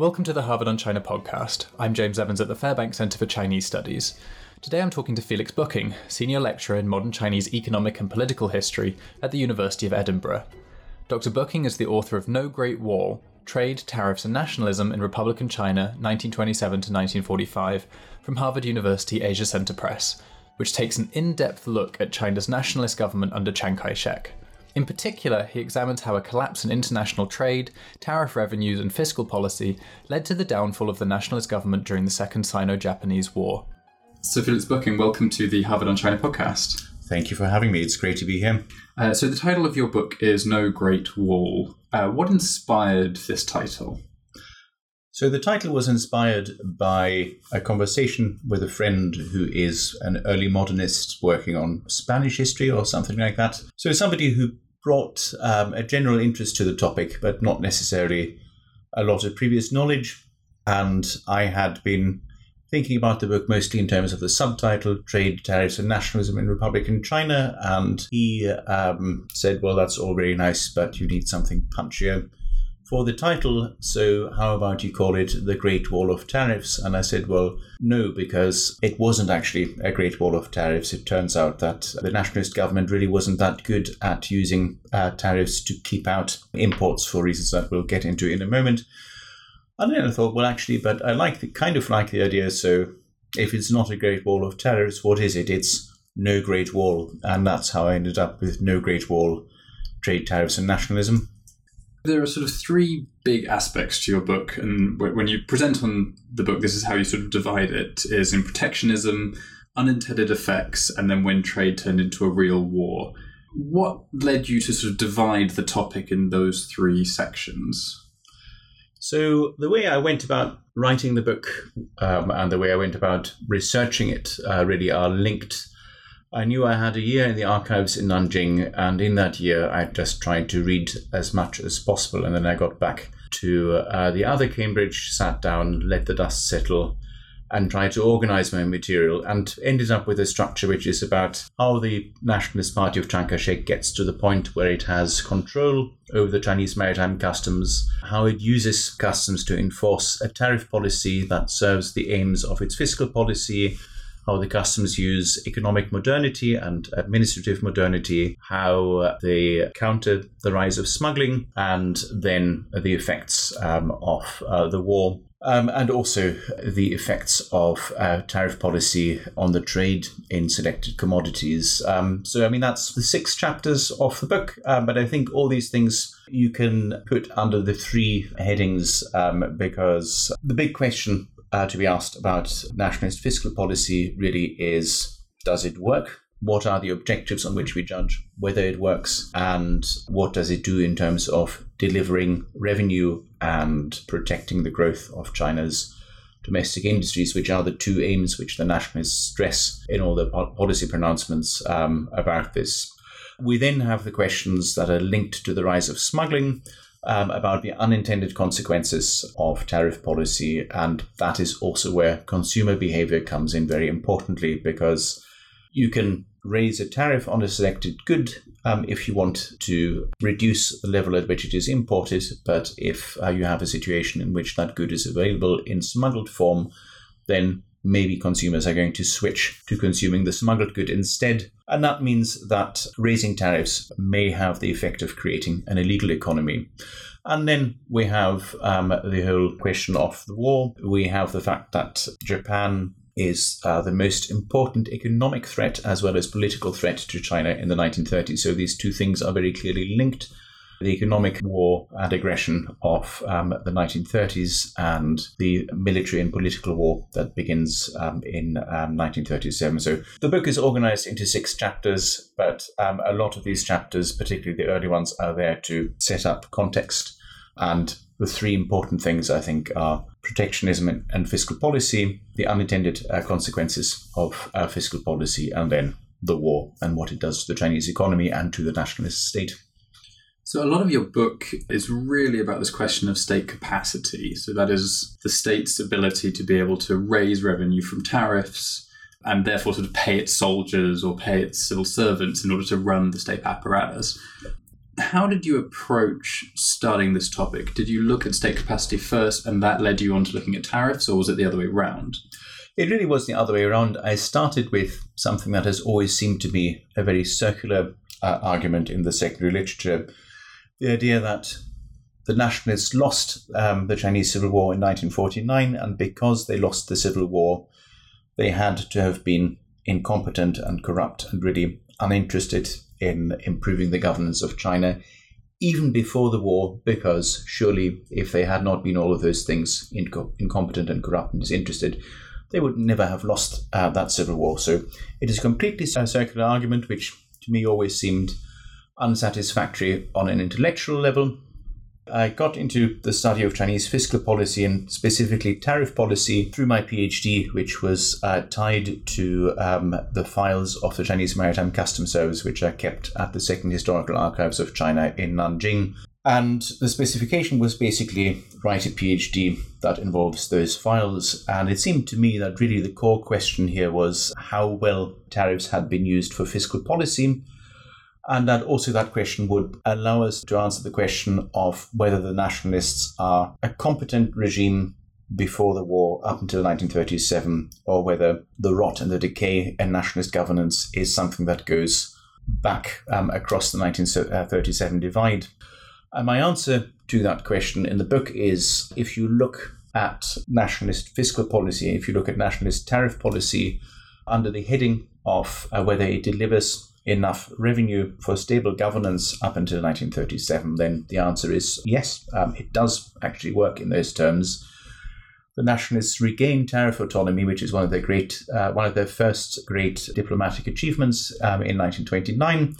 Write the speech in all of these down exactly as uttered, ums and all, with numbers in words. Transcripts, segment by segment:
Welcome to the Harvard on China podcast. I'm James Evans at the Fairbank Center for Chinese Studies. Today I'm talking to Felix Boecking, Senior Lecturer in Modern Chinese Economic and Political History at the University of Edinburgh. Doctor Boecking is the author of No Great Wall, Trade, Tariffs and Nationalism in Republican China, nineteen twenty-seven to nineteen forty-five, from Harvard University Asia Center Press, which takes an in-depth look at China's nationalist government under Chiang Kai-shek. In particular, he examines how a collapse in international trade, tariff revenues, and fiscal policy led to the downfall of the nationalist government during the Second Sino-Japanese War. So Felix Boecking, welcome to the Harvard on China podcast. Thank you for having me. It's great to be here. Uh, so the title of your book is No Great Wall. Uh, what inspired this title? So the title was inspired by a conversation with a friend who is an early modernist working on Spanish history or something like that. So somebody who brought um, a general interest to the topic, but not necessarily a lot of previous knowledge. And I had been thinking about the book mostly in terms of the subtitle, Trade, Tariffs and Nationalism in Republican China. And he um, said, well, that's all very nice, but you need something punchier for the title, so how about you call it The Great Wall of Tariffs? And I said, well, no, because it wasn't actually a Great Wall of Tariffs. It turns out that the nationalist government really wasn't that good at using uh, tariffs to keep out imports for reasons that we'll get into in a moment. And then I thought, well, actually, but I like the kind of like the idea, so if it's not a Great Wall of Tariffs, what is it? It's No Great Wall. And that's how I ended up with No Great Wall, Trade, Tariffs and Nationalism. There are sort of three big aspects to your book, and when you present on the book, this is how you sort of divide it, is in protectionism, unintended effects, and then when trade turned into a real war. What led you to sort of divide the topic in those three sections? So the way I went about writing the book um, and the way I went about researching it uh, really are linked. I knew I had a year in the archives in Nanjing, and in that year I just tried to read as much as possible, and then I got back to uh, the other Cambridge, sat down, let the dust settle, and tried to organise my material, and ended up with a structure which is about how the Nationalist Party of Chiang Kai-shek gets to the point where it has control over the Chinese maritime customs, how it uses customs to enforce a tariff policy that serves the aims of its fiscal policy, how the customs use economic modernity and administrative modernity, how they counter the rise of smuggling, and then the effects um, of uh, the war, um, and also the effects of uh, tariff policy on the trade in selected commodities. Um, so, I mean, that's the six chapters of the book, um, but I think all these things you can put under the three headings um, because the big question Uh, to be asked about nationalist fiscal policy really is, does it work? What are the objectives on which we judge whether it works? And what does it do in terms of delivering revenue and protecting the growth of China's domestic industries, which are the two aims which the nationalists stress in all their policy pronouncements um, about this? We then have the questions that are linked to the rise of smuggling, Um, about the unintended consequences of tariff policy, and that is also where consumer behavior comes in very importantly, because you can raise a tariff on a selected good um, if you want to reduce the level at which it is imported, but if uh, you have a situation in which that good is available in smuggled form, then maybe consumers are going to switch to consuming the smuggled good instead. And that means that raising tariffs may have the effect of creating an illegal economy. And then we have um, the whole question of the war. We have the fact that Japan is uh, the most important economic threat as well as political threat to China in the nineteen thirties. So these two things are very clearly linked. The economic war and aggression of um, the nineteen thirties and the military and political war that begins um, in um, nineteen thirty-seven. So the book is organized into six chapters, but um, a lot of these chapters, particularly the early ones, are there to set up context. And the three important things, I think, are protectionism and fiscal policy, the unintended uh, consequences of uh, fiscal policy, and then the war and what it does to the Chinese economy and to the nationalist state. So a lot of your book is really about this question of state capacity. So that is the state's ability to be able to raise revenue from tariffs and therefore sort of pay its soldiers or pay its civil servants in order to run the state apparatus. how did you approach starting this topic? Did you look at state capacity first and that led you on to looking at tariffs, or was it the other way around? It really was the other way around. I started with something that has always seemed to be a very circular uh, argument in the secondary literature, the idea that the nationalists lost um, the Chinese Civil War in nineteen forty-nine, and because they lost the Civil War, they had to have been incompetent and corrupt and really uninterested in improving the governance of China even before the war, because surely if they had not been all of those things, inco- incompetent and corrupt and disinterested, they would never have lost uh, that civil war. So it is a completely circular argument, which to me always seemed unsatisfactory on an intellectual level. I got into the study of Chinese fiscal policy and specifically tariff policy through my PhD, which was uh, tied to um, the files of the Chinese Maritime Customs Service, which are kept at the Second Historical Archives of China in Nanjing. And the specification was basically write a PhD that involves those files. And it seemed to me that really the core question here was how well tariffs had been used for fiscal policy. And that also that question would allow us to answer the question of whether the nationalists are a competent regime before the war up until nineteen thirty-seven, or whether the rot and the decay in nationalist governance is something that goes back um, across the nineteen thirty-seven divide. And my answer to that question in the book is, if you look at nationalist fiscal policy, if you look at nationalist tariff policy under the heading of uh, whether it delivers enough revenue for stable governance up until nineteen thirty-seven, then the answer is yes, um, it does actually work in those terms. The nationalists regained tariff autonomy, which is one of their great, uh, one of their first great diplomatic achievements um, in nineteen twenty-nine.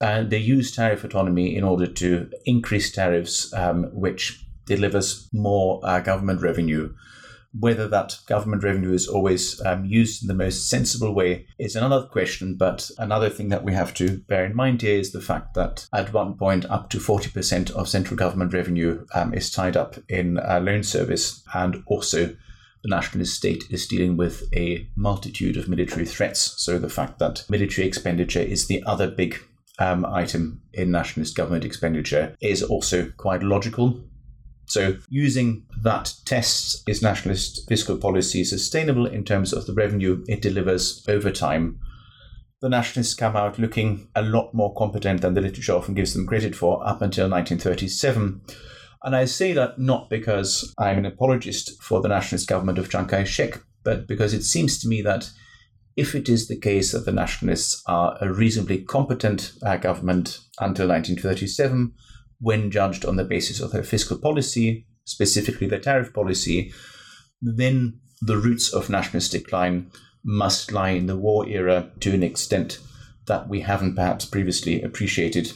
Uh, they used tariff autonomy in order to increase tariffs, um, which delivers more uh, government revenue. Whether that government revenue is always um, used in the most sensible way is another question, but another thing that we have to bear in mind here is the fact that at one point up to forty percent of central government revenue um, is tied up in uh, loan service, and also the nationalist state is dealing with a multitude of military threats. So the fact that military expenditure is the other big um, item in nationalist government expenditure is also quite logical. So using that test, is nationalist fiscal policy sustainable in terms of the revenue it delivers over time? The nationalists come out looking a lot more competent than the literature often gives them credit for up until nineteen thirty-seven. And I say that not because I'm an apologist for the nationalist government of Chiang Kai-shek, but because it seems to me that if it is the case that the nationalists are a reasonably competent uh, government until nineteen thirty-seven, when judged on the basis of their fiscal policy, specifically their tariff policy, then the roots of nationalist decline must lie in the war era to an extent that we haven't perhaps previously appreciated.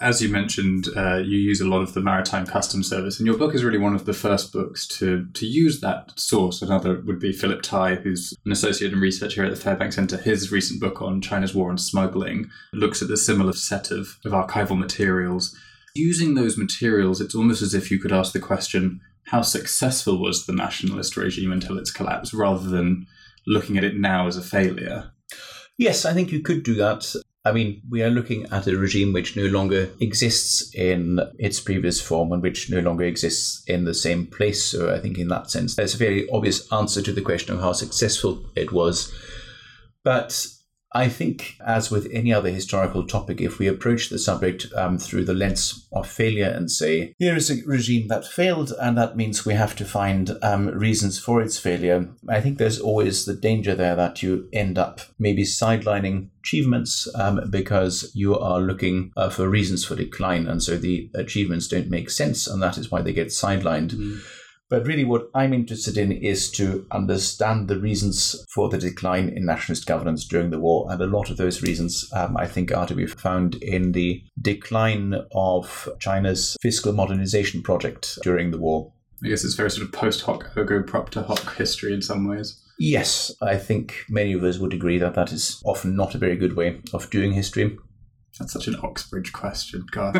As you mentioned, uh, you use a lot of the Maritime Customs Service, and your book is really one of the first books to to use that source. Another would be Philip Tai, who's an associate and researcher at the Fairbank Center. His recent book on China's war on smuggling looks at the similar set of, of archival materials. Using those materials, it's almost as if you could ask the question, how successful was the nationalist regime until its collapse, rather than looking at it now as a failure? Yes, I think you could do that. I mean, we are looking at a regime which no longer exists in its previous form and which no longer exists in the same place. So I think in that sense, there's a very obvious answer to the question of how successful it was. But I think, as with any other historical topic, if we approach the subject um, through the lens of failure and say, here is a regime that failed, and that means we have to find um, reasons for its failure, I think there's always the danger there that you end up maybe sidelining achievements um, because you are looking uh, for reasons for decline, and so the achievements don't make sense, and that is why they get sidelined. Mm. But really what I'm interested in is to understand the reasons for the decline in nationalist governance during the war, and a lot of those reasons um, I think are to be found in the decline of China's fiscal modernization project during the war. I guess it's very sort of post hoc ergo propter hoc history in some ways. Yes, I think many of us would agree that that is often not a very good way of doing history. That's such an Oxbridge question, God.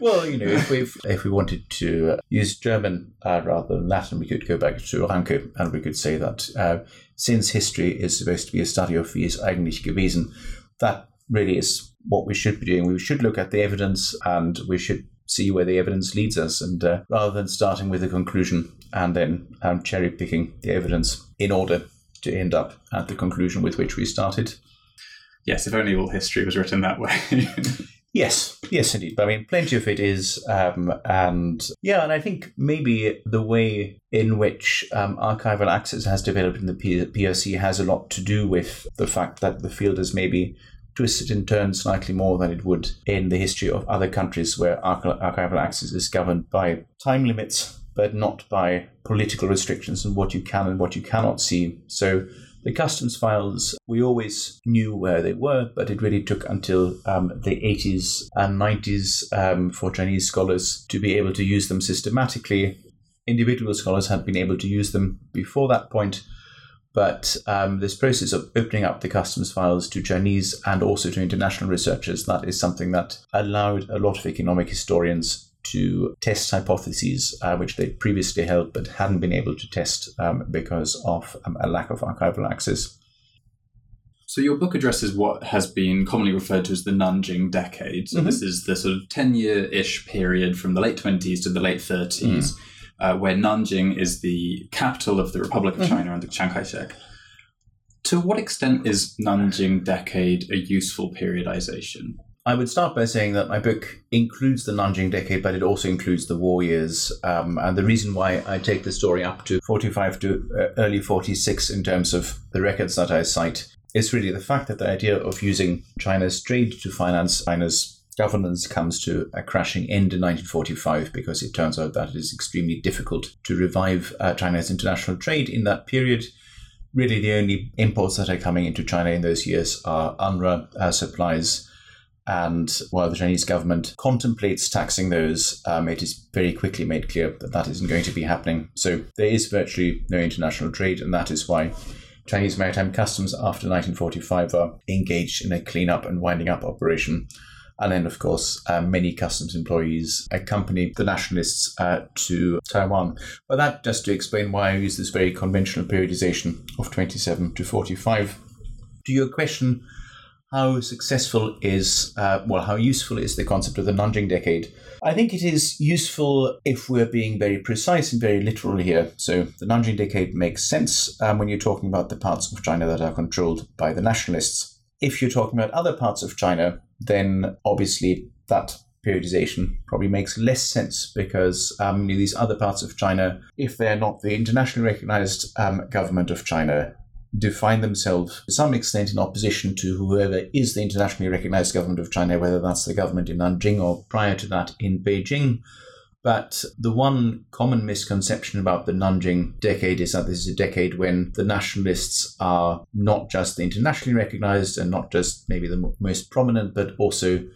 Well, you know, if we if we wanted to use German uh, rather than Latin, we could go back to Ranke and we could say that uh, since history is supposed to be a study of wie es eigentlich gewesen, that really is what we should be doing. We should look at the evidence and we should see where the evidence leads us, and uh, rather than starting with a conclusion and then um, cherry picking the evidence in order to end up at the conclusion with which we started. Yes, if only all history was written that way. Yes, yes, indeed. But I mean, plenty of it is. Um, and yeah, and I think maybe the way in which um, archival access has developed in the P R C has a lot to do with the fact that the field is maybe twisted and turned slightly more than it would in the history of other countries where arch- archival access is governed by time limits, but not by political restrictions and what you can and what you cannot see. So the customs files, we always knew where they were, but it really took until um, the eighties and nineties um, for Chinese scholars to be able to use them systematically. Individual scholars had been able to use them before that point, but um, this process of opening up the customs files to Chinese and also to international researchers, that is something that allowed a lot of economic historians to test hypotheses uh, which they previously held but hadn't been able to test um, because of um, a lack of archival access. So your book addresses what has been commonly referred to as the Nanjing decade. So mm-hmm. This is the sort of ten-year-ish period from the late twenties to the late thirties, mm. uh, where Nanjing is the capital of the Republic of mm-hmm. China under Chiang Kai-shek. To what extent is Nanjing decade a useful periodization? I would start by saying that my book includes the Nanjing decade, but it also includes the war years. Um, and the reason why I take the story up to forty-five to uh, early forty-six in terms of the records that I cite is really the fact that the idea of using China's trade to finance China's governance comes to a crashing end in nineteen forty-five, because it turns out that it is extremely difficult to revive uh, China's international trade in that period. Really, the only imports that are coming into China in those years are U N R W A uh, supplies. And while the Chinese government contemplates taxing those, um, it is very quickly made clear that that isn't going to be happening. So there is virtually no international trade, and that is why Chinese maritime customs after nineteen forty-five are engaged in a cleanup and winding up operation. And then, of course, uh, many customs employees accompany the nationalists uh, to Taiwan. But that just to explain why I use this very conventional periodization of twenty-seven to forty-five. To your question, how successful is, uh, well, how useful is the concept of the Nanjing decade? I think it is useful if we're being very precise and very literal here. So the Nanjing decade makes sense um, when you're talking about the parts of China that are controlled by the nationalists. If you're talking about other parts of China, then obviously that periodization probably makes less sense, because um, these other parts of China, if they're not the internationally recognized um, government of China, define themselves to some extent in opposition to whoever is the internationally recognized government of China, whether that's the government in Nanjing or prior to that in Beijing. But the one common misconception about the Nanjing decade is that this is a decade when the nationalists are not just the internationally recognized and not just maybe the most prominent, but also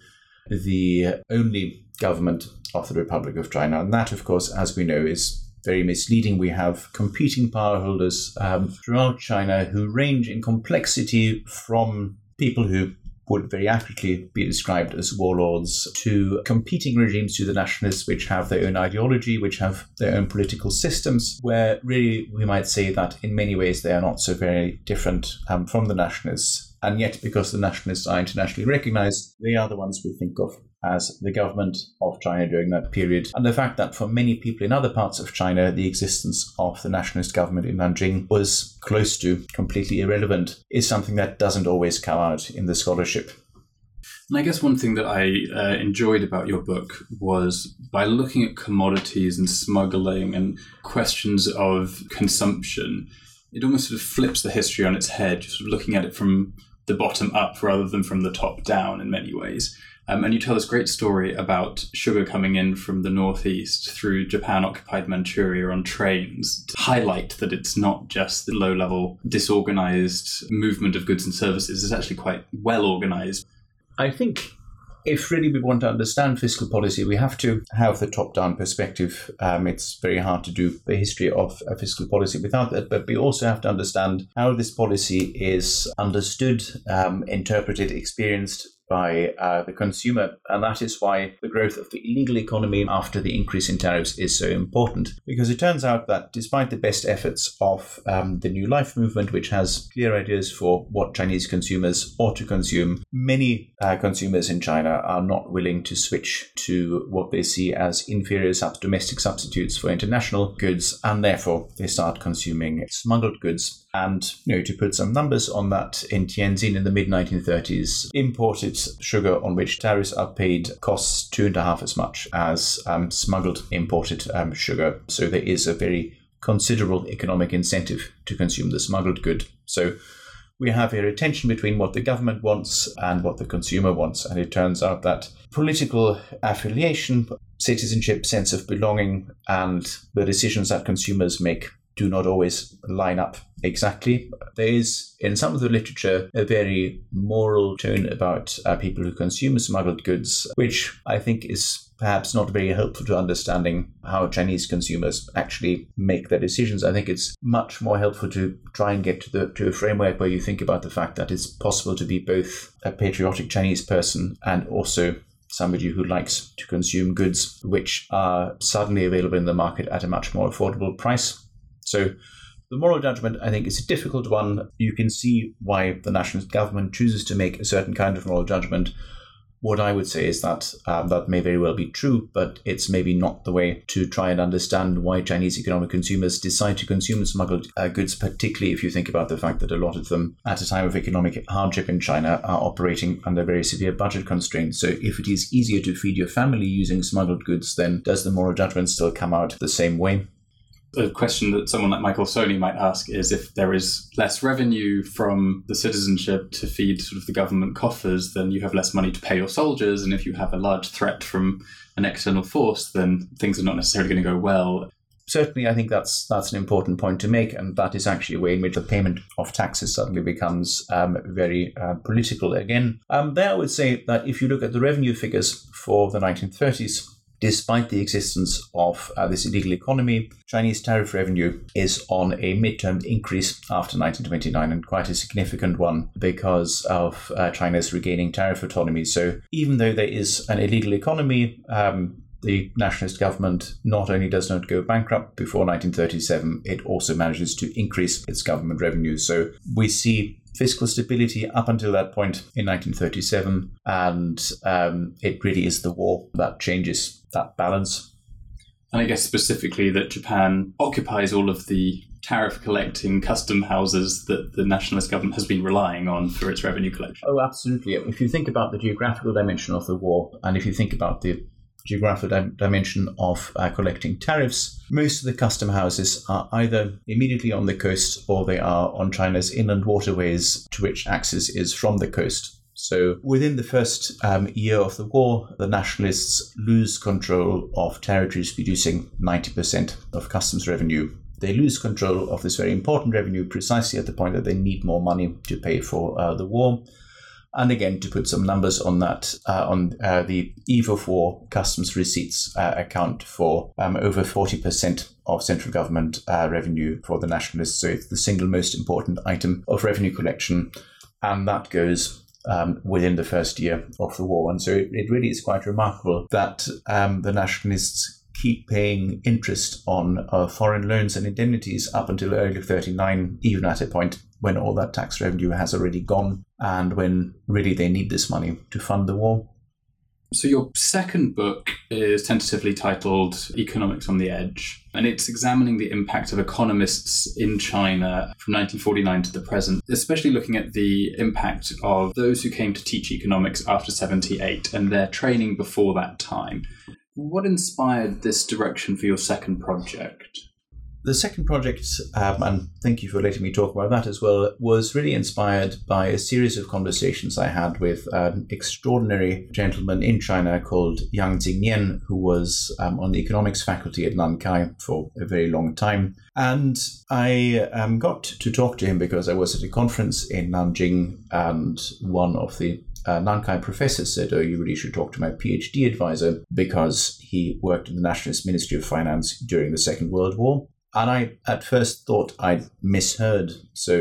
the only government of the Republic of China. And that, of course, as we know, is very misleading. We have competing power holders um, throughout China who range in complexity from people who would very accurately be described as warlords to competing regimes to the nationalists, which have their own ideology, which have their own political systems, where really we might say that in many ways they are not so very different um, from the nationalists. And yet, because the nationalists are internationally recognized, they are the ones we think of as the government of China during that period. And the fact that for many people in other parts of China, the existence of the nationalist government in Nanjing was close to completely irrelevant is something that doesn't always come out in the scholarship. And I guess one thing that I uh, enjoyed about your book was by looking at commodities and smuggling and questions of consumption, it almost sort of flips the history on its head, just sort of looking at it from the bottom up rather than from the top down in many ways. Um, and you tell this great story about sugar coming in from the northeast through Japan-occupied Manchuria on trains to highlight that it's not just the low-level, disorganized movement of goods and services. It's actually quite well-organized. I think if really we want to understand fiscal policy, we have to have the top-down perspective. Um, it's very hard to do the history of a fiscal policy without that, but we also have to understand how this policy is understood, um, interpreted, experienced, by uh, the consumer. And that is why the growth of the legal economy after the increase in tariffs is so important, because it turns out that despite the best efforts of um, the New Life movement, which has clear ideas for what Chinese consumers ought to consume, many uh, consumers in China are not willing to switch to what they see as inferior sub- domestic substitutes for international goods, and therefore they start consuming smuggled goods. And, you know, to put some numbers on that, in Tianjin in the mid nineteen thirties, imported sugar on which tariffs are paid costs two and a half as much as um, smuggled imported um, sugar. So there is a very considerable economic incentive to consume the smuggled good. So we have here a tension between what the government wants and what the consumer wants. And it turns out that political affiliation, citizenship, sense of belonging, and the decisions that consumers make do not always line up exactly. There is, in some of the literature, a very moral tone about uh, people who consume smuggled goods, which I think is perhaps not very helpful to understanding how Chinese consumers actually make their decisions. I think it's much more helpful to try and get to, the, to a framework where you think about the fact that it's possible to be both a patriotic Chinese person and also somebody who likes to consume goods which are suddenly available in the market at a much more affordable price. So the moral judgment, I think, is a difficult one. You can see why the nationalist government chooses to make a certain kind of moral judgment. What I would say is that um, that may very well be true, but it's maybe not the way to try and understand why Chinese economic consumers decide to consume smuggled uh, goods, particularly if you think about the fact that a lot of them, at a time of economic hardship in China, are operating under very severe budget constraints. So if it is easier to feed your family using smuggled goods, then does the moral judgment still come out the same way? A question that someone like Michael Sony might ask is if there is less revenue from the citizenship to feed sort of the government coffers, then you have less money to pay your soldiers. And if you have a large threat from an external force, then things are not necessarily going to go well. Certainly, I think that's that's an important point to make, and that is actually a way in which the payment of taxes suddenly becomes um, very uh, political again. Um, there I would say that if you look at the revenue figures for the nineteen thirties, despite the existence of uh, this illegal economy, Chinese tariff revenue is on a midterm increase after nineteen twenty-nine, and quite a significant one because of uh, China's regaining tariff autonomy. So even though there is an illegal economy, um, the nationalist government not only does not go bankrupt before nineteen thirty-seven, it also manages to increase its government revenue. So we see fiscal stability up until that point in nineteen thirty-seven, and um, it really is the war that changes that balance. And I guess specifically that Japan occupies all of the tariff collecting custom houses that the nationalist government has been relying on for its revenue collection. Oh, absolutely. If you think about the geographical dimension of the war, and if you think about the geographical dimension of uh, collecting tariffs, most of the custom houses are either immediately on the coast or they are on China's inland waterways, to which access is from the coast. So within the first um, year of the war, the nationalists lose control of territories producing ninety percent of customs revenue. They lose control of this very important revenue precisely at the point that they need more money to pay for uh, the war. And again, to put some numbers on that, uh, on uh, the eve of war, customs receipts uh, account for um, over forty percent of central government uh, revenue for the nationalists. So it's the single most important item of revenue collection. And that goes um, within the first year of the war. And so it, it really is quite remarkable that um, the nationalists keep paying interest on uh, foreign loans and indemnities up until early thirty-nine, even at a point when all that tax revenue has already gone and when really they need this money to fund the war. So your second book is tentatively titled Economics on the Edge, and it's examining the impact of economists in China from nineteen forty-nine to the present, especially looking at the impact of those who came to teach economics after seventy-eight and their training before that time. What inspired this direction for your second project? The second project, um, and thank you for letting me talk about that as well, was really inspired by a series of conversations I had with an extraordinary gentleman in China called Yang Jingyuan, who was um, on the economics faculty at Nankai for a very long time. And I um, got to talk to him because I was at a conference in Nanjing, and one of the Uh, Nankai professor said, oh, you really should talk to my PhD advisor, because he worked in the Nationalist Ministry of Finance during the Second World War. And I at first thought I'd misheard. So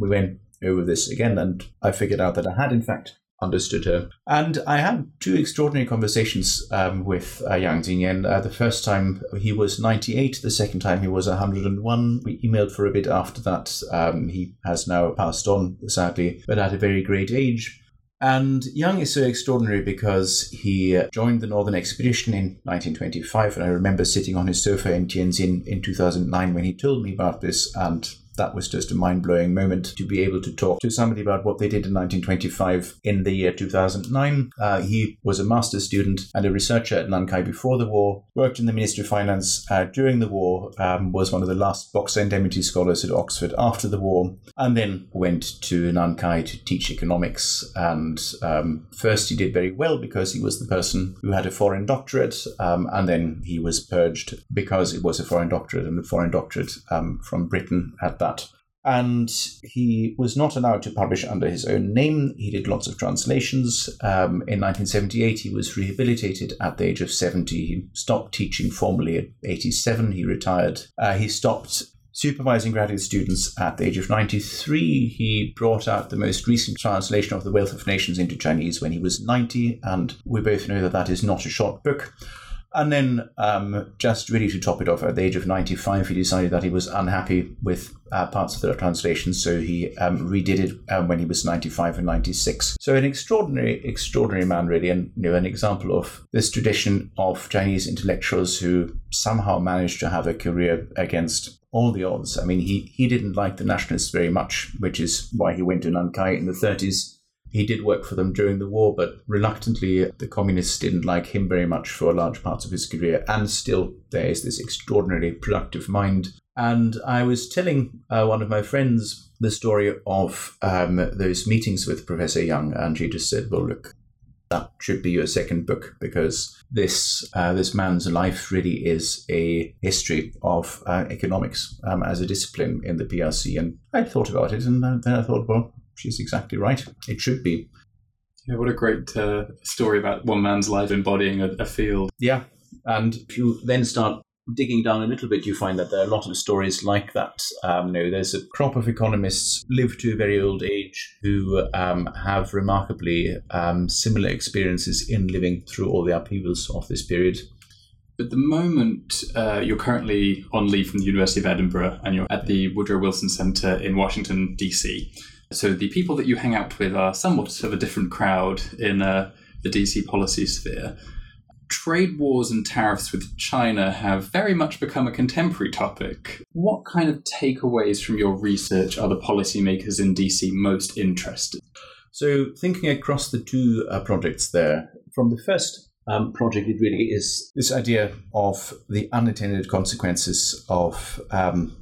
we went over this again, and I figured out that I had, in fact, understood her. And I had two extraordinary conversations um, with uh, Yang Jingyuan. Uh, the first time he was ninety-eight, the second time he was one hundred and one. We emailed for a bit after that. Um, he has now passed on, sadly, but at a very great age. And Yang is so extraordinary because he joined the Northern Expedition in nineteen twenty-five, and I remember sitting on his sofa in Tianjin in two thousand nine when he told me about this, and that was just a mind-blowing moment to be able to talk to somebody about what they did in nineteen twenty-five in the year two thousand nine. Uh, he was a master's student and a researcher at Nankai before the war, worked in the Ministry of Finance uh, during the war, um, was one of the last Boxer Indemnity Scholars at Oxford after the war, and then went to Nankai to teach economics. And um, first he did very well because he was the person who had a foreign doctorate, um, and then he was purged because it was a foreign doctorate, and a foreign doctorate um, from Britain at that That. And he was not allowed to publish under his own name. He did lots of translations. Um, in nineteen seventy-eight, he was rehabilitated at the age of seventy. He stopped teaching formally at eighty-seven. He retired. Uh, he stopped supervising graduate students at the age of ninety-three. He brought out the most recent translation of The Wealth of Nations into Chinese when he was ninety. And we both know that that is not a short book. And then um, just really to top it off, at the age of ninety-five, he decided that he was unhappy with uh, parts of the translation. So he um, redid it um, when he was ninety-five and ninety-six. So an extraordinary, extraordinary man, really, and you know, an example of this tradition of Chinese intellectuals who somehow managed to have a career against all the odds. I mean, he, he didn't like the nationalists very much, which is why he went to Nankai in the thirties. He did work for them during the war, but reluctantly, the communists didn't like him very much for large parts of his career. And still, there is this extraordinarily productive mind. And I was telling uh, one of my friends the story of um, those meetings with Professor Yang, and she just said, well, look, that should be your second book, because this uh, this man's life really is a history of uh, economics um, as a discipline in the P R C. And I thought about it, and then I thought, well, she's exactly right. It should be. Yeah, what a great uh, story about one man's life embodying a, a field. Yeah, and if you then start digging down a little bit, you find that there are a lot of stories like that. Um, no, there's a crop of economists live to a very old age who um, have remarkably um, similar experiences in living through all the upheavals of this period. At the moment, uh, you're currently on leave from the University of Edinburgh, and you're at the Woodrow Wilson Center in Washington, D C So the people that you hang out with are somewhat of a different crowd in uh, the D C policy sphere. Trade wars and tariffs with China have very much become a contemporary topic. What kind of takeaways from your research are the policymakers in D C most interested? So thinking across the two uh, projects there, from the first um, project, it really is this idea of the unintended consequences of um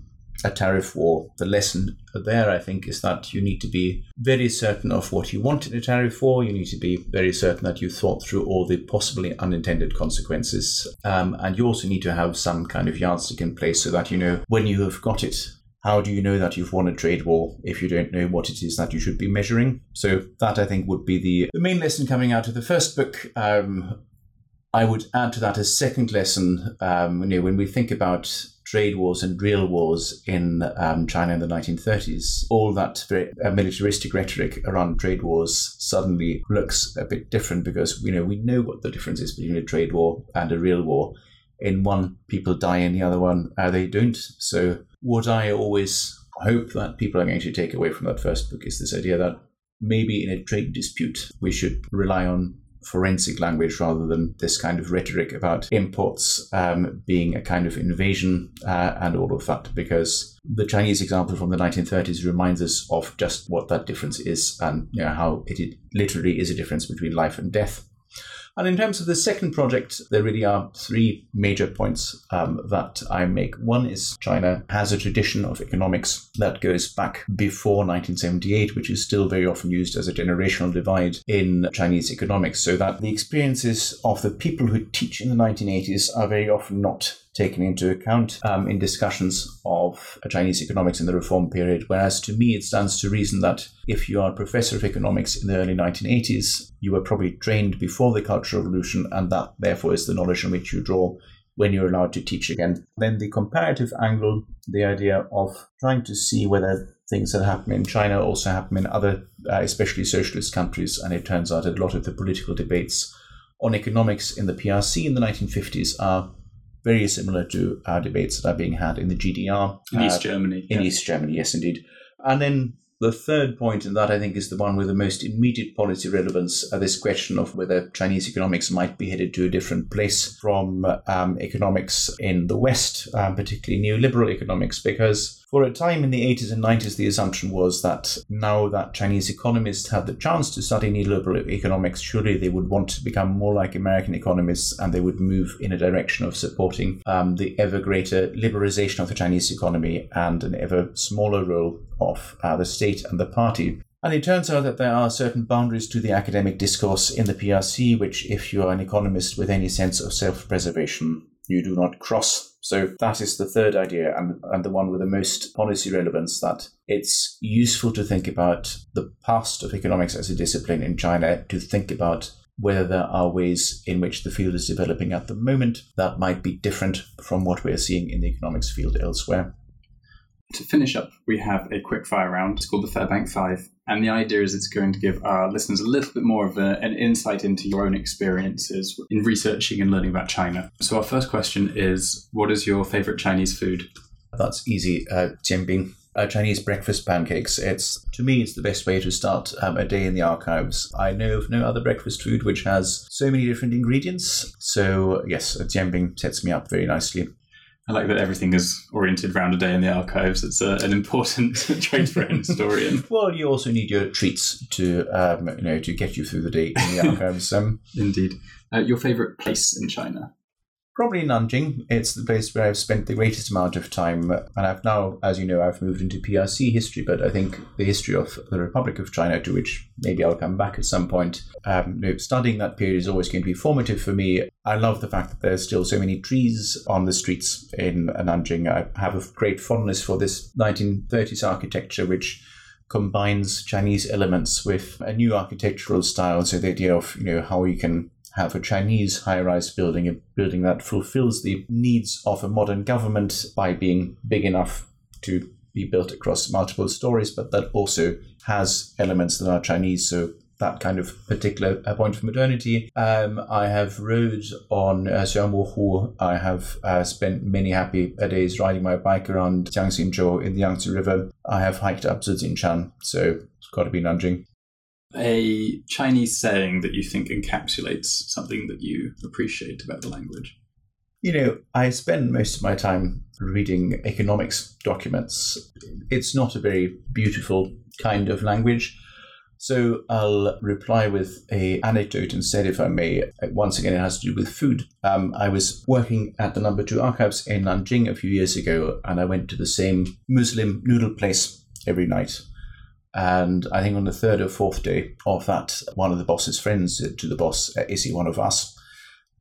a tariff war. The lesson there, I think, is that you need to be very certain of what you want in a tariff war. You need to be very certain that you thought through all the possibly unintended consequences. Um, and you also need to have some kind of yardstick in place so that you know when you have got it. How do you know that you've won a trade war if you don't know what it is that you should be measuring? So that, I think, would be the, the main lesson coming out of the first book. Um, I would add to that a second lesson. Um, you know, when we think about trade wars and real wars in um, China in the nineteen thirties, all that very uh, militaristic rhetoric around trade wars suddenly looks a bit different, because you know we know what the difference is between a trade war and a real war. In one, people die; in the other one, uh, they don't. So what I always hope that people are going to take away from that first book is this idea that maybe in a trade dispute, we should rely on forensic language rather than this kind of rhetoric about imports um, being a kind of invasion uh, and all of that, because the Chinese example from the nineteen thirties reminds us of just what that difference is, and you know, how it literally is a difference between life and death. And in terms of the second project, there really are three major points um, that I make. One is China has a tradition of economics that goes back before nineteen seventy-eight, which is still very often used as a generational divide in Chinese economics, so that the experiences of the people who teach in the nineteen eighties are very often not taken into account um, in discussions of Chinese economics in the reform period. Whereas to me, it stands to reason that if you are a professor of economics in the early nineteen eighties, you were probably trained before the Cultural Revolution, and that therefore is the knowledge on which you draw when you're allowed to teach again. Then the comparative angle, the idea of trying to see whether things that happen in China also happen in other, uh, especially socialist countries. And it turns out that a lot of the political debates on economics in the P R C in the nineteen fifties are very similar to our debates that are being had in the G D R. In uh, East Germany. In yeah. East Germany, yes, indeed. And then the third point, and that I think is the one with the most immediate policy relevance, uh, this question of whether Chinese economics might be headed to a different place from um, economics in the West, uh, particularly neoliberal economics, because for a time in the eighties and nineties, the assumption was that now that Chinese economists had the chance to study neoliberal economics, surely they would want to become more like American economists, and they would move in a direction of supporting um, the ever greater liberalization of the Chinese economy and an ever smaller role of uh, the state and the party. And it turns out that there are certain boundaries to the academic discourse in the P R C, which if you are an economist with any sense of self-preservation, you do not cross. So that is the third idea, and, and the one with the most policy relevance, that it's useful to think about the past of economics as a discipline in China, to think about whether there are ways in which the field is developing at the moment that might be different from what we're seeing in the economics field elsewhere. To finish up, we have a quick fire round. It's called the Fairbank Five. And the idea is it's going to give our listeners a little bit more of a, an insight into your own experiences in researching and learning about China. So our first question is, what is your favorite Chinese food? That's easy. Uh, Jianbing. Uh, Chinese breakfast pancakes. It's, to me, it's the best way to start um, a day in the archives. I know of no other breakfast food which has so many different ingredients. So yes, Jianbing sets me up very nicely. I like that everything is oriented around a day in the archives. It's a, an important trait for an historian. Well, you also need your treats to, um, you know, to get you through the day in the archives. Um, Indeed. Uh, your favourite place in China? Probably Nanjing. It's the place where I've spent the greatest amount of time. And I've now, as you know, I've moved into P R C history, but I think the history of the Republic of China, to which maybe I'll come back at some point, um, you know, studying that period is always going to be formative for me. I love the fact that there's still so many trees on the streets in Nanjing. I have a great fondness for this nineteen thirties architecture, which combines Chinese elements with a new architectural style. So the idea of, you know, how you can have a Chinese high-rise building, a building that fulfills the needs of a modern government by being big enough to be built across multiple stories, but that also has elements that are Chinese, so that kind of particular point of modernity. Um, I have rode on uh, Xuanwu Hu. I have uh, spent many happy days riding my bike around Jiangxinzhou in the Yangtze River. I have hiked up to Xinshan, so it's got to be Nanjing. A Chinese saying that you think encapsulates something that you appreciate about the language? You know, I spend most of my time reading economics documents. It's not a very beautiful kind of language. So I'll reply with an anecdote instead, if I may. Once again, it has to do with food. Um, I was working at the number two archives in Nanjing a few years ago, and I went to the same Muslim noodle place every night. And I think on the third or fourth day of that, one of the boss's friends said to the boss, is he one of us?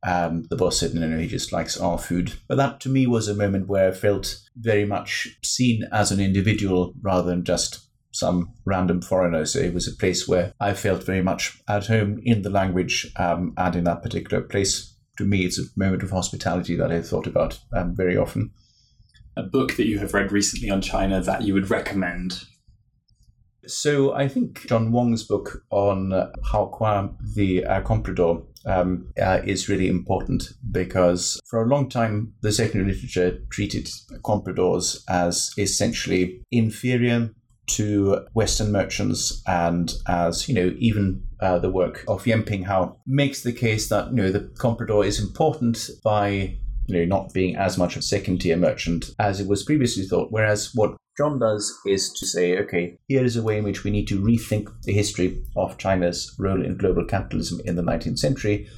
And the boss said, no, no, he just likes our food. But that to me was a moment where I felt very much seen as an individual rather than just some random foreigner. So it was a place where I felt very much at home in the language um, and in that particular place. To me, it's a moment of hospitality that I thought about um, very often. A book that you have read recently on China that you would recommend? So I think John Wong's book on uh, Hao Kuan, the uh, comprador, um, uh, is really important because for a long time, the secondary literature treated compradors as essentially inferior to Western merchants, and as, you know, even uh, the work of Yen Ping Hao makes the case that, you know, the comprador is important by, you know, not being as much of a second-tier merchant as it was previously thought, whereas what John does is to say, okay, here is a way in which we need to rethink the history of China's role in global capitalism in the nineteenth century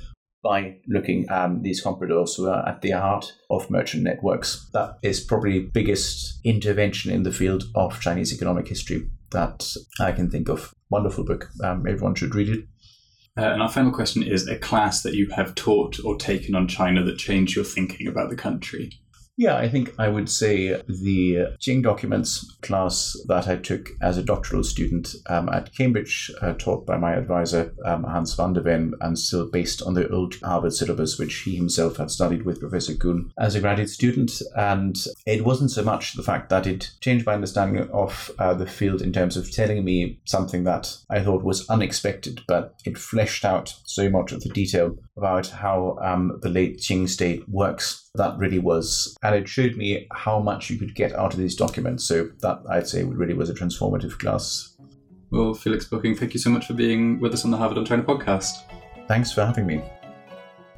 by looking at um, these compradors who are at the heart of merchant networks. That is probably the biggest intervention in the field of Chinese economic history that I can think of. Wonderful book. Um, everyone should read it. Uh, and our final question is a class that you have taught or taken on China that changed your thinking about the country. Yeah, I think I would say the Qing documents class that I took as a doctoral student um, at Cambridge, uh, taught by my advisor, um, Hans van der Ven, and still based on the old Harvard syllabus, which he himself had studied with Professor Kuhn as a graduate student. And it wasn't so much the fact that it changed my understanding of uh, the field in terms of telling me something that I thought was unexpected, but it fleshed out so much of the detail about how um, the late Qing state works. That really was, and it showed me how much you could get out of these documents. So that, I'd say, really was a transformative class. Well, Felix Boecking, thank you so much for being with us on the Harvard on China podcast. Thanks for having me.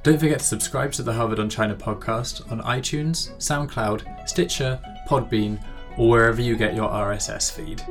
Don't forget to subscribe to the Harvard on China podcast on iTunes, SoundCloud, Stitcher, Podbean, or wherever you get your R S S feed.